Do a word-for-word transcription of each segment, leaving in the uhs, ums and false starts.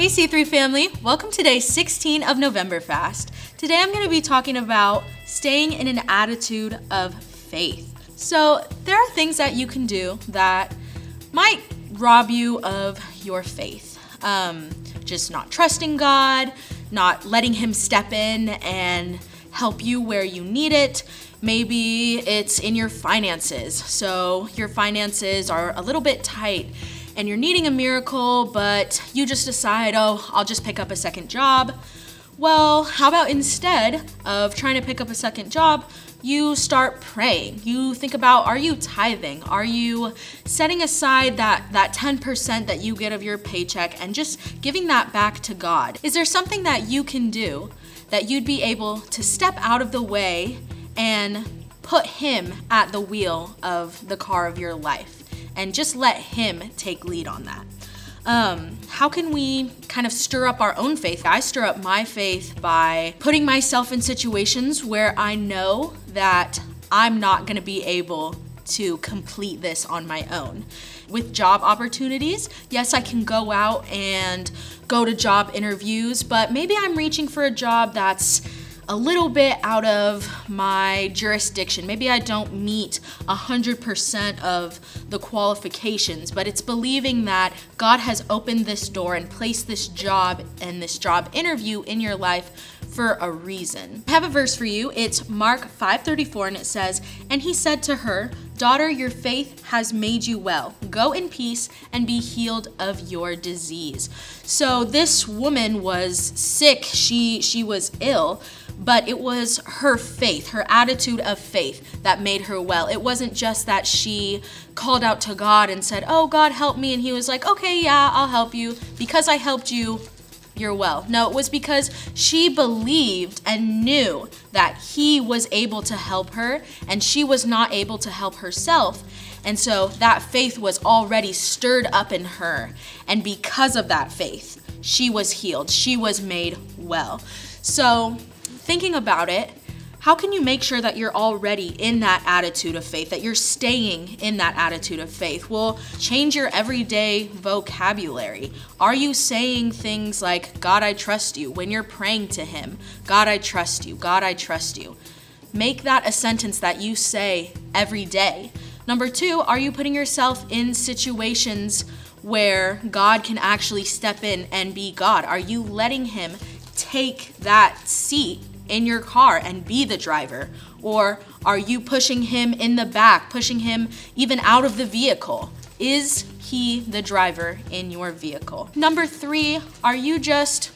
Hey C three family, welcome to day sixteen of NovFast. Today I'm going to be talking about staying in an attitude of faith. So there are things that you can do that might rob you of your faith. Um, just not trusting God, not letting Him step in and help you where you need it. Maybe it's in your finances. So your finances are a little bit tight and you're needing a miracle, but you just decide, oh, I'll just pick up a second job. Well, how about instead of trying to pick up a second job, you start praying. You think about, are you tithing? Are you setting aside that, that ten percent that you get of your paycheck and just giving that back to God? Is there something that you can do that you'd be able to step out of the way and put Him at the wheel of the car of your life? And just let Him take lead on that. Um, how can we kind of stir up our own faith? I stir up my faith by putting myself in situations where I know that I'm not gonna be able to complete this on my own. With job opportunities, yes, I can go out and go to job interviews, but maybe I'm reaching for a job that's a little bit out of my jurisdiction. Maybe I don't meet one hundred percent of the qualifications, but it's believing that God has opened this door and placed this job and this job interview in your life for a reason. I have a verse for you. It's Mark five thirty-four, and it says, "And he said to her, 'Daughter, your faith has made you well. Go in peace and be healed of your disease.'" So this woman was sick. She she was ill, but it was her faith, her attitude of faith that made her well. It wasn't just that she called out to God and said, "Oh, God, help me." And He was like, "Okay, yeah, I'll help you. Because I helped you, you're well." No, it was because she believed and knew that He was able to help her and she was not able to help herself. And so that faith was already stirred up in her. And because of that faith, she was healed. She was made well. So thinking about it, how can you make sure that you're already in that attitude of faith, that you're staying in that attitude of faith? Well, change your everyday vocabulary. Are you saying things like, "God, I trust you," when you're praying to Him? "God, I trust you. God, I trust you." Make that a sentence that you say every day. Number two, are you putting yourself in situations where God can actually step in and be God? Are you letting Him take that seat in your car and be the driver? Or are you pushing Him in the back, pushing Him even out of the vehicle? Is He the driver in your vehicle? Number three, are you just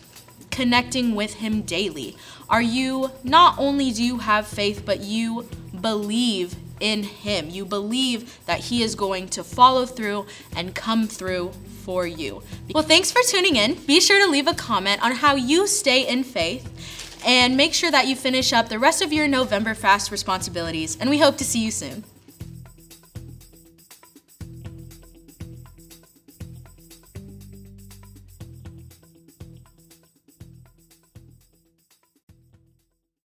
connecting with Him daily? Are you, not only do you have faith, but you believe in Him? You believe that He is going to follow through and come through for you. Well, thanks for tuning in. Be sure to leave a comment on how you stay in faith. And make sure that you finish up the rest of your NovFast responsibilities, and we hope to see you soon.